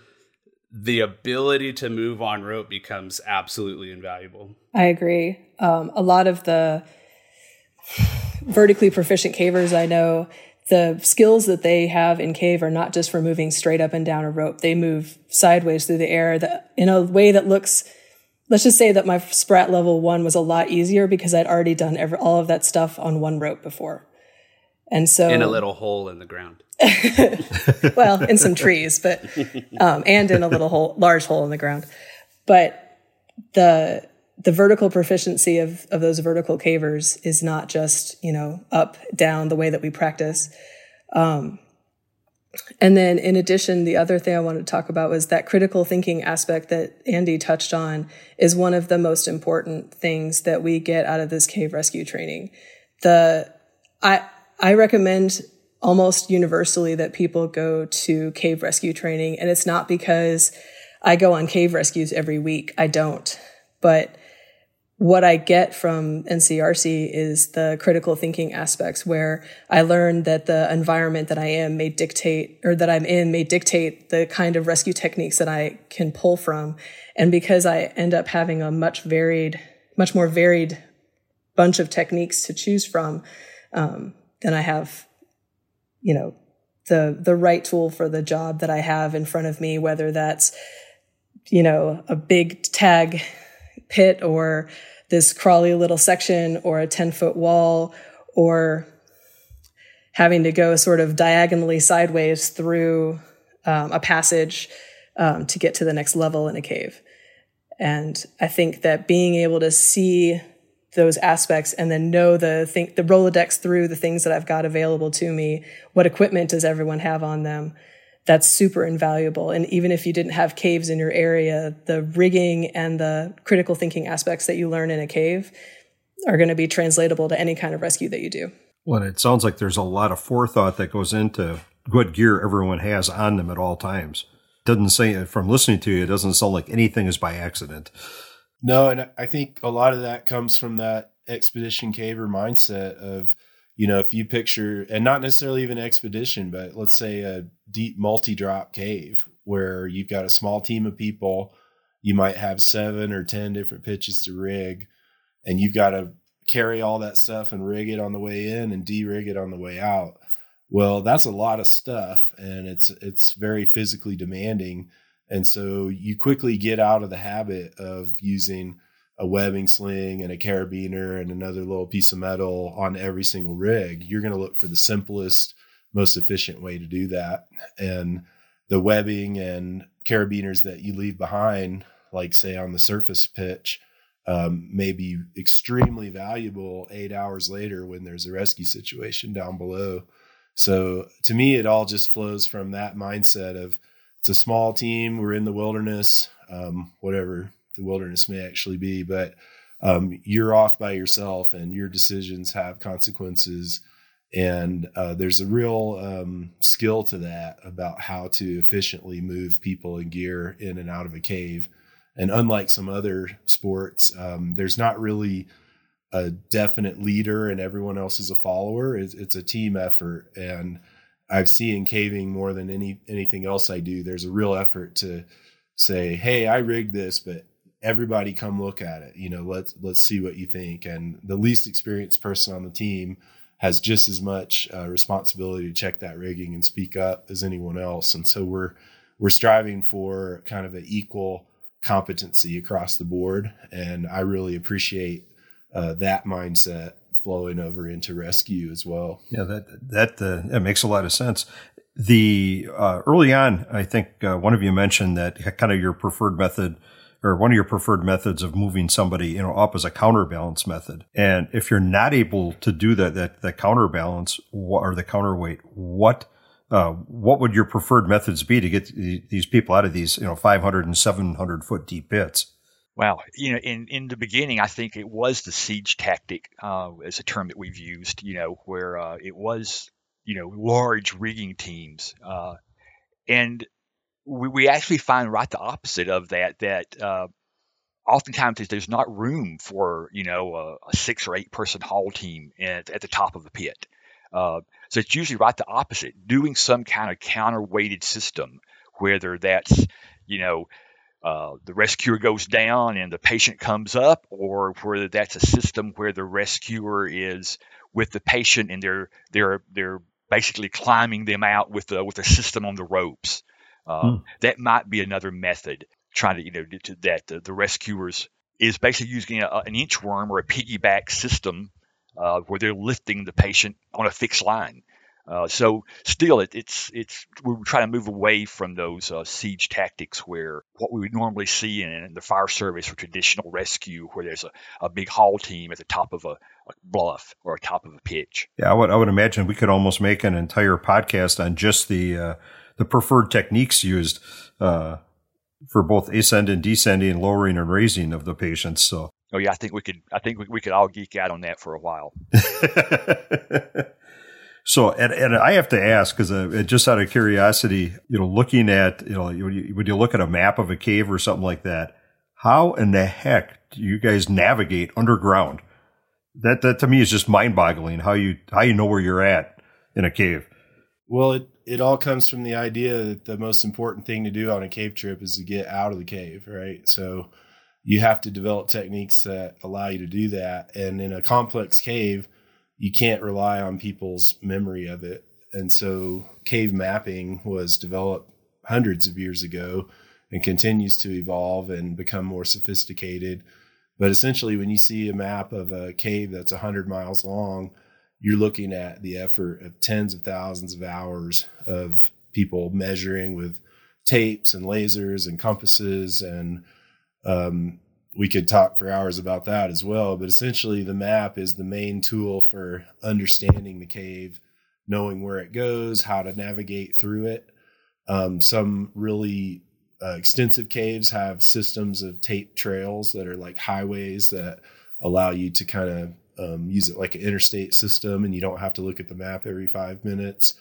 The ability to move on rope becomes absolutely invaluable. I agree. A lot of the vertically proficient cavers I know, the skills that they have in cave are not just for moving straight up and down a rope. They move sideways through the air in a way that looks, let's just say that my Sprat level 1 was a lot easier because I'd already done all of that stuff on one rope before. And so in a little hole in the ground. Well, in some trees, but, and in a little hole, large hole in the ground. But the vertical proficiency of those vertical cavers is not just, you know, up, down, the way that we practice. And then in addition, the other thing I wanted to talk about was that critical thinking aspect that Andy touched on is one of the most important things that we get out of this cave rescue training. I recommend almost universally that people go to cave rescue training, and it's not because I go on cave rescues every week. I don't. But what I get from NCRC is the critical thinking aspects, where I learned that the environment that I am may dictate, or that I'm in may dictate the kind of rescue techniques that I can pull from. And because I end up having a much more varied bunch of techniques to choose from, then I have, you know, the right tool for the job that I have in front of me, whether that's, you know, a big tag pit or this crawly little section or a 10-foot wall or having to go sort of diagonally sideways through a passage to get to the next level in a cave. And I think that being able to see those aspects and then know the Rolodex through the things that I've got available to me, what equipment does everyone have on them, that's super invaluable. And even if you didn't have caves in your area, the rigging and the critical thinking aspects that you learn in a cave are going to be translatable to any kind of rescue that you do. Well, it sounds like there's a lot of forethought that goes into what gear everyone has on them at all times. Doesn't say, from listening to you, it doesn't sound like anything is by accident. No, and I think a lot of that comes from that expedition caver mindset of, you know, if you picture, and not necessarily even expedition, but let's say a deep multi-drop cave where you've got a small team of people, you might have 7 or 10 different pitches to rig, and you've got to carry all that stuff and rig it on the way in and de-rig it on the way out. Well, that's a lot of stuff, and it's very physically demanding. And so you quickly get out of the habit of using a webbing sling and a carabiner and another little piece of metal on every single rig. You're going to look for the simplest, most efficient way to do that. And the webbing and carabiners that you leave behind, like say on the surface pitch, may be extremely valuable 8 hours later when there's a rescue situation down below. So to me, it all just flows from that mindset of it's a small team. We're in the wilderness, whatever the wilderness may actually be, but you're off by yourself and your decisions have consequences. And there's a real skill to that about how to efficiently move people and gear in and out of a cave. And unlike some other sports, there's not really a definite leader and everyone else is a follower. It's a team effort. And I've seen in caving more than anything else I do, there's a real effort to say, hey, I rigged this, but everybody come look at it. You know, let's see what you think. And the least experienced person on the team has just as much responsibility to check that rigging and speak up as anyone else. And so we're striving for kind of an equal competency across the board. And I really appreciate that mindset flowing over into rescue as well. Yeah, that makes a lot of sense. The early on, I think one of you mentioned that kind of your preferred method, or one of your preferred methods of moving somebody, you know, up is a counterbalance method. And if you're not able to do that counterbalance or the counterweight, what would your preferred methods be to get these people out of these, you know, 500 and 700 foot deep pits? Wow. You know, in the beginning, I think it was the siege tactic as a term that we've used, you know, where it was, you know, large rigging teams. And we actually find right the opposite of that oftentimes there's not room for, you know, a 6 or 8 person haul team at the top of the pit. So it's usually right the opposite, doing some kind of counterweighted system, whether that's, you know, the rescuer goes down and the patient comes up, or whether that's a system where the rescuer is with the patient and they're basically climbing them out with a system on the ropes. That might be another method. Trying to, you know, that the rescuers is basically using an inchworm or a piggyback system where they're lifting the patient on a fixed line. So still, it's we try to move away from those siege tactics where what we would normally see in the fire service or traditional rescue, where there's a big haul team at the top of a bluff or a top of a pitch. Yeah, I would imagine we could almost make an entire podcast on just the preferred techniques used for both ascending, descending, lowering, and raising of the patients. So, oh yeah, I think we could all geek out on that for a while. So, and I have to ask, because just out of curiosity, you know, looking at, you know, would you look at a map of a cave or something like that? How in the heck do you guys navigate underground? That to me is just mind boggling. How you know where you're at in a cave? Well, it all comes from the idea that the most important thing to do on a cave trip is to get out of the cave, right? So you have to develop techniques that allow you to do that. And in a complex cave, you can't rely on people's memory of it. And so cave mapping was developed hundreds of years ago and continues to evolve and become more sophisticated. But essentially, when you see a map of a cave that's 100 miles long, you're looking at the effort of tens of thousands of hours of people measuring with tapes and lasers and compasses. And we could talk for hours about that as well, but essentially the map is the main tool for understanding the cave, knowing where it goes, how to navigate through it. Some really extensive caves have systems of tape trails that are like highways that allow you to kind of use it like an interstate system, and you don't have to look at the map every 5 minutes.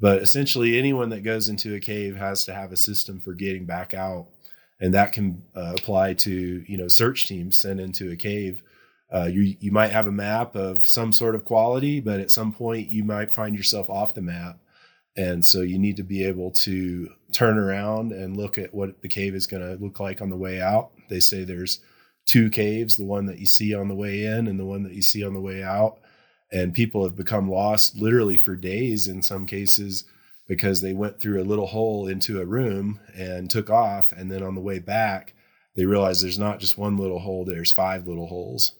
But essentially anyone that goes into a cave has to have a system for getting back out. And that can apply to, you know, search teams sent into a cave You might have a map of some sort of quality, but at some point you might find yourself off the map. And so you need to be able to turn around and look at what the cave is going to look like on the way out. They say there's two caves, the one that you see on the way in and the one that you see on the way out. And people have become lost literally for days in some cases because they went through a little hole into a room and took off. And then on the way back, they realized there's not just one little hole, there's five little holes.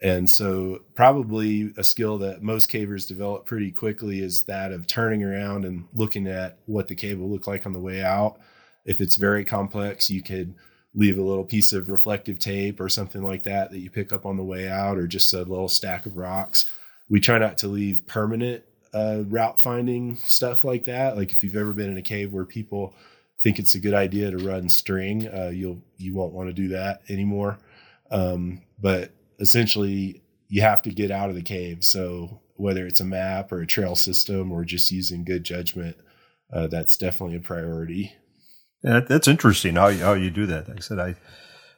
And so probably a skill that most cavers develop pretty quickly is that of turning around and looking at what the cave will look like on the way out. If it's very complex, you could leave a little piece of reflective tape or something like that that you pick up on the way out, or just a little stack of rocks. We try not to leave permanent route finding stuff like that. Like if you've ever been in a cave where people think it's a good idea to run string, you won't want to do that anymore. But essentially, you have to get out of the cave. So whether it's a map or a trail system or just using good judgment, that's definitely a priority. Yeah, that's interesting how you do that. Like I said,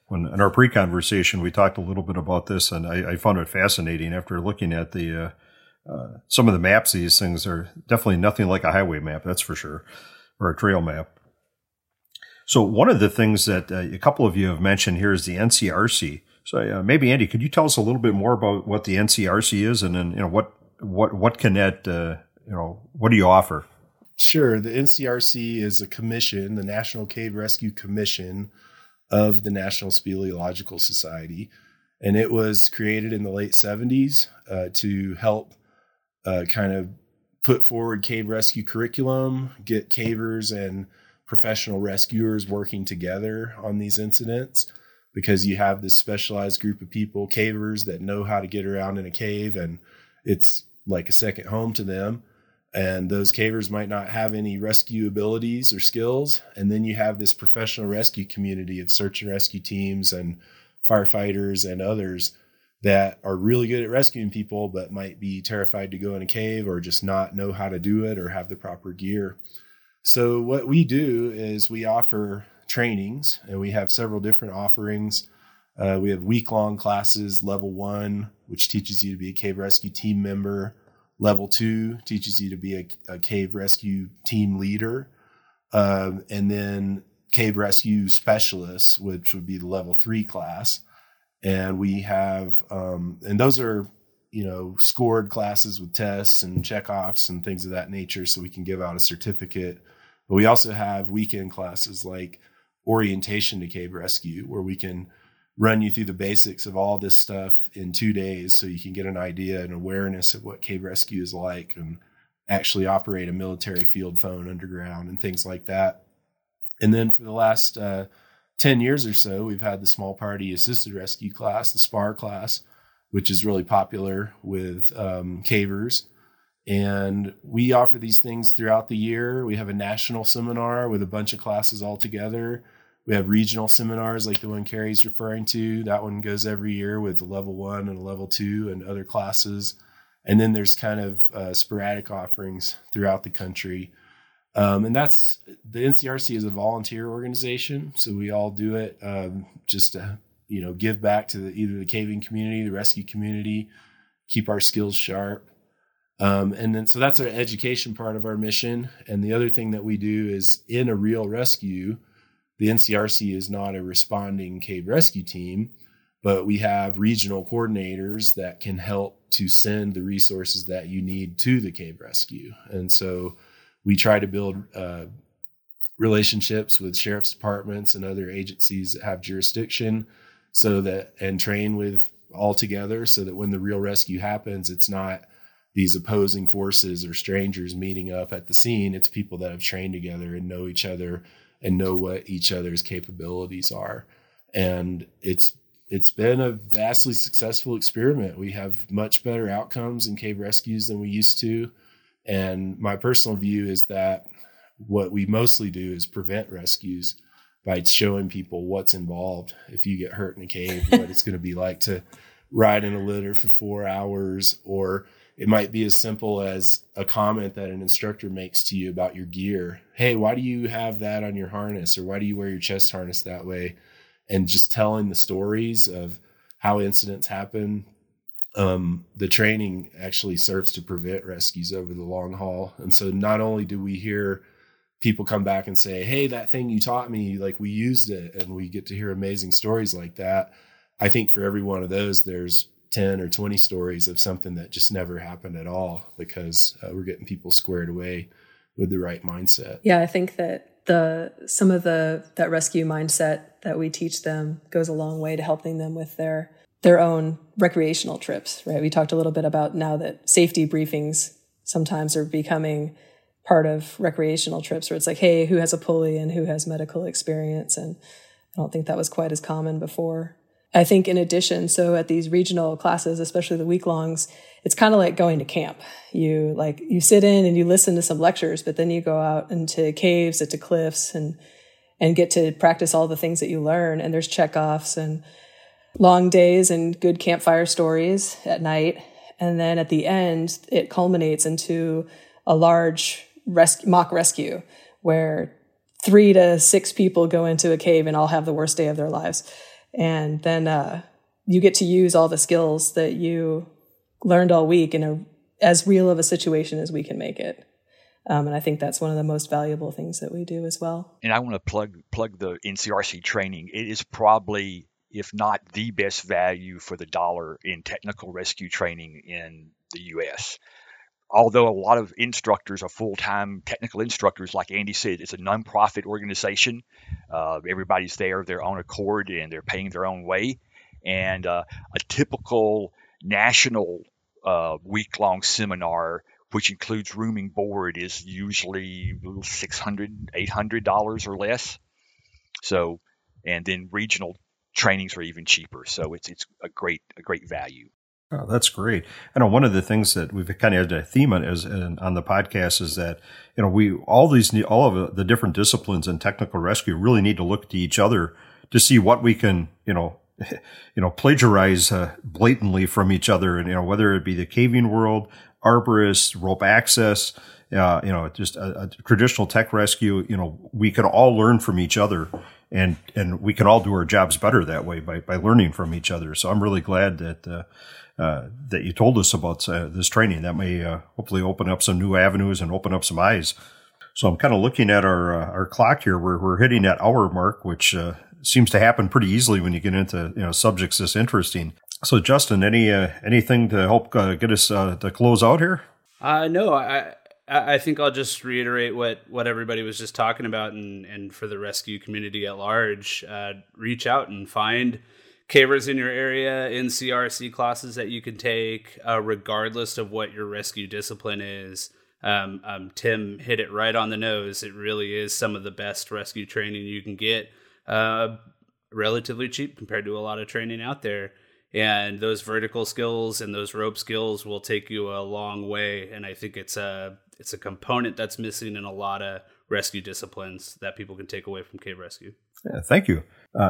when in our pre-conversation, we talked a little bit about this, and I found it fascinating after looking at the some of the maps. These things are definitely nothing like a highway map, that's for sure, or a trail map. So one of the things that a couple of you have mentioned here is the NCRC. So maybe, Andy, could you tell us a little bit more about what the NCRC is, and then what can that what do you offer? Sure. The NCRC is a commission, the National Cave Rescue Commission of the National Speleological Society, and it was created in the late 70s to help kind of put forward cave rescue curriculum, get cavers and professional rescuers working together on these incidents. Because you have this specialized group of people, cavers, that know how to get around in a cave, and it's like a second home to them. And those cavers might not have any rescue abilities or skills. And then you have this professional rescue community of search and rescue teams and firefighters and others that are really good at rescuing people, but might be terrified to go in a cave or just not know how to do it or have the proper gear. So what we do is we offer trainings, and we have several different offerings. We have week-long classes, level 1, which teaches you to be a cave rescue team member. Level 2 teaches you to be a cave rescue team leader. And then cave rescue specialists, which would be the level 3 class. And we have, and those are, scored classes with tests and checkoffs and things of that nature, so we can give out a certificate. But we also have weekend classes like orientation to cave rescue, where we can run you through the basics of all this stuff in 2 days, so you can get an idea and awareness of what cave rescue is like, and actually operate a military field phone underground and things like that. And then for the last 10 years or so, we've had the small party assisted rescue class, the SPAR class, which is really popular with cavers. And we offer these things throughout the year. We have a national seminar with a bunch of classes all together. We have regional seminars like the one Carrie's referring to. That one goes every year with a level 1 and a level 2 and other classes. And then there's kind of sporadic offerings throughout the country. And that's, the NCRC is a volunteer organization. So we all do it just to, give back to either the caving community, the rescue community, keep our skills sharp. And then, so that's our education part of our mission. And the other thing that we do is, in a real rescue, the NCRC is not a responding cave rescue team, but we have regional coordinators that can help to send the resources that you need to the cave rescue. And so we try to build relationships with sheriff's departments and other agencies that have jurisdiction, so that, and train with all together, so that when the real rescue happens, it's not these opposing forces or strangers meeting up at the scene. It's people that have trained together and know each other and know what each other's capabilities are. And it's been a vastly successful experiment. We have much better outcomes in cave rescues than we used to. And my personal view is that what we mostly do is prevent rescues by showing people what's involved. If you get hurt in a cave, what it's going to be like to ride in a litter for 4 hours, or it might be as simple as a comment that an instructor makes to you about your gear. Hey, why do you have that on your harness? Or why do you wear your chest harness that way? And just telling the stories of how incidents happen The training actually serves to prevent rescues over the long haul. And so not only do we hear people come back and say, hey, that thing you taught me, like we used it, and we get to hear amazing stories like that. I think for every one of those, there's 10 or 20 stories of something that just never happened at all, because we're getting people squared away with the right mindset. Yeah, I think that some of that rescue mindset that we teach them goes a long way to helping them with their own recreational trips, right? We talked a little bit about now that safety briefings sometimes are becoming part of recreational trips, where it's like, hey, who has a pulley and who has medical experience? And I don't think that was quite as common before. I think in addition, so at these regional classes, especially the week-longs, it's kind of like going to camp. You sit in and you listen to some lectures, but then you go out into caves, into cliffs, and get to practice all the things that you learn. And there's checkoffs and long days and good campfire stories at night. And then at the end, it culminates into a large mock rescue where 3 to 6 people go into a cave and all have the worst day of their lives. And then you get to use all the skills that you learned all week in as real of a situation as we can make it. And I think that's one of the most valuable things that we do as well. And I want to plug the NCRC training. It is probably, if not the best value for the dollar in technical rescue training in the U.S. Although a lot of instructors are full-time technical instructors, like Andy said, it's a nonprofit organization. Everybody's there of their own accord, and they're paying their own way. And a typical national week-long seminar, which includes room and board, is usually $600, $800 or less. So, and then regional trainings are even cheaper. So it's a great value. Oh, that's great. I know one of the things that we've kind of had a theme on the podcast is that, you know, all of the different disciplines in technical rescue really need to look to each other to see what we can, plagiarize blatantly from each other. And, whether it be the caving world, arborists, rope access, just a traditional tech rescue, we can all learn from each other. And we can all do our jobs better that way by learning from each other. So I'm really glad that that you told us about this training. That may hopefully open up some new avenues and open up some eyes. So I'm kind of looking at our clock here. We're hitting that hour mark, which seems to happen pretty easily when you get into subjects this interesting. So Justin, anything to help get us to close out here? No, I think I'll just reiterate what everybody was just talking about, and for the rescue community at large, reach out and find cavers in your area, NCRC classes that you can take, regardless of what your rescue discipline is. Tim hit it right on the nose. It really is some of the best rescue training you can get, relatively cheap compared to a lot of training out there. And those vertical skills and those rope skills will take you a long way. And I think it's a component that's missing in a lot of rescue disciplines that people can take away from cave rescue. Yeah, thank you.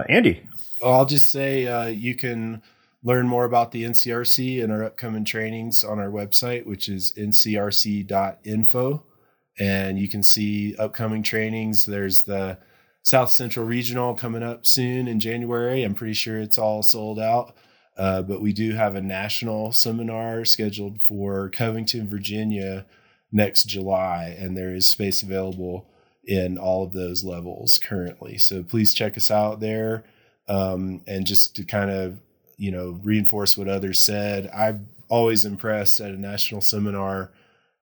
Andy? Well, I'll just say you can learn more about the NCRC and our upcoming trainings on our website, which is ncrc.info. And you can see upcoming trainings. There's the South Central Regional coming up soon in January. I'm pretty sure it's all sold out. But we do have a national seminar scheduled for Covington, Virginia next July, and there is space available in all of those levels currently. So please check us out there. And just to kind of, reinforce what others said, I'm always impressed at a national seminar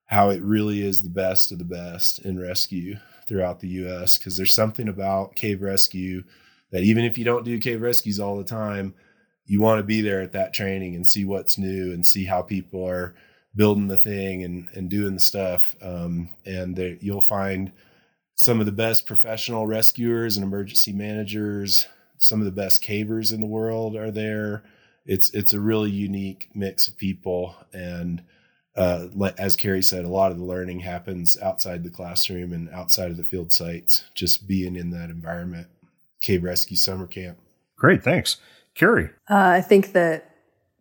how it really is the best of the best in rescue throughout the U.S. because there's something about cave rescue that even if you don't do cave rescues all the time, you want to be there at that training and see what's new and see how people are building the thing and doing the stuff. And you'll find some of the best professional rescuers and emergency managers. Some of the best cavers in the world are there. It's a really unique mix of people. And as Carrie said, a lot of the learning happens outside the classroom and outside of the field sites, just being in that environment. Cave Rescue Summer Camp. Great, thanks. Carrie? I think that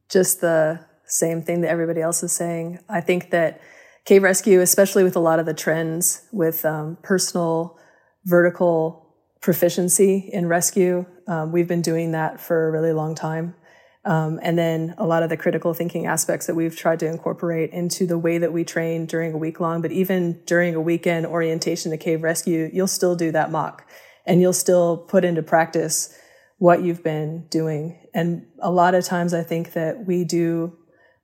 just the same thing that everybody else is saying. I think that cave rescue, especially with a lot of the trends with personal vertical proficiency in rescue, we've been doing that for a really long time. And then a lot of the critical thinking aspects that we've tried to incorporate into the way that we train during a week long, but even during a weekend orientation to cave rescue, you'll still do that mock and you'll still put into practice what you've been doing. And a lot of times I think that we do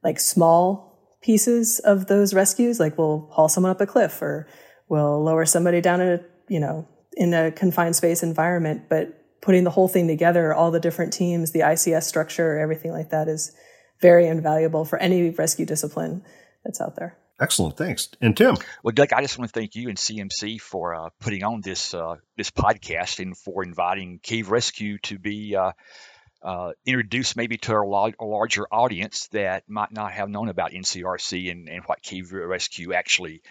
like small pieces of those rescues, like we'll haul someone up a cliff or we'll lower somebody down in a confined space environment, but putting the whole thing together, all the different teams, the ICS structure, everything like that is very invaluable for any rescue discipline that's out there. Excellent. Thanks. And Tim? Well, Doug, I just want to thank you and CMC for putting on this podcast and for inviting Cave Rescue to be introduced maybe to a larger audience that might not have known about NCRC and what Cave Rescue actually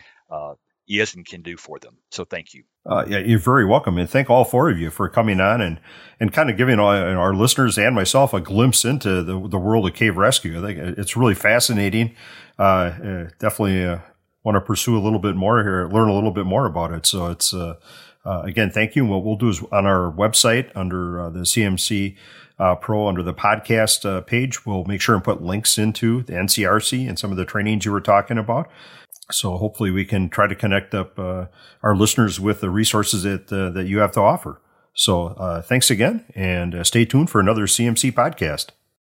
is and can do for them. So thank you. Yeah, you're very welcome. And thank all four of you for coming on and kind of giving our listeners and myself a glimpse into the world of cave rescue. I think it's really fascinating. Definitely want to pursue a little bit more here, learn a little bit more about it. So it's, again, thank you. And what we'll do is on our website under the CMC Pro, under the podcast page, we'll make sure and put links into the NCRC and some of the trainings you were talking about. So hopefully we can try to connect up our listeners with the resources that you have to offer. So thanks again, and stay tuned for another CMC podcast.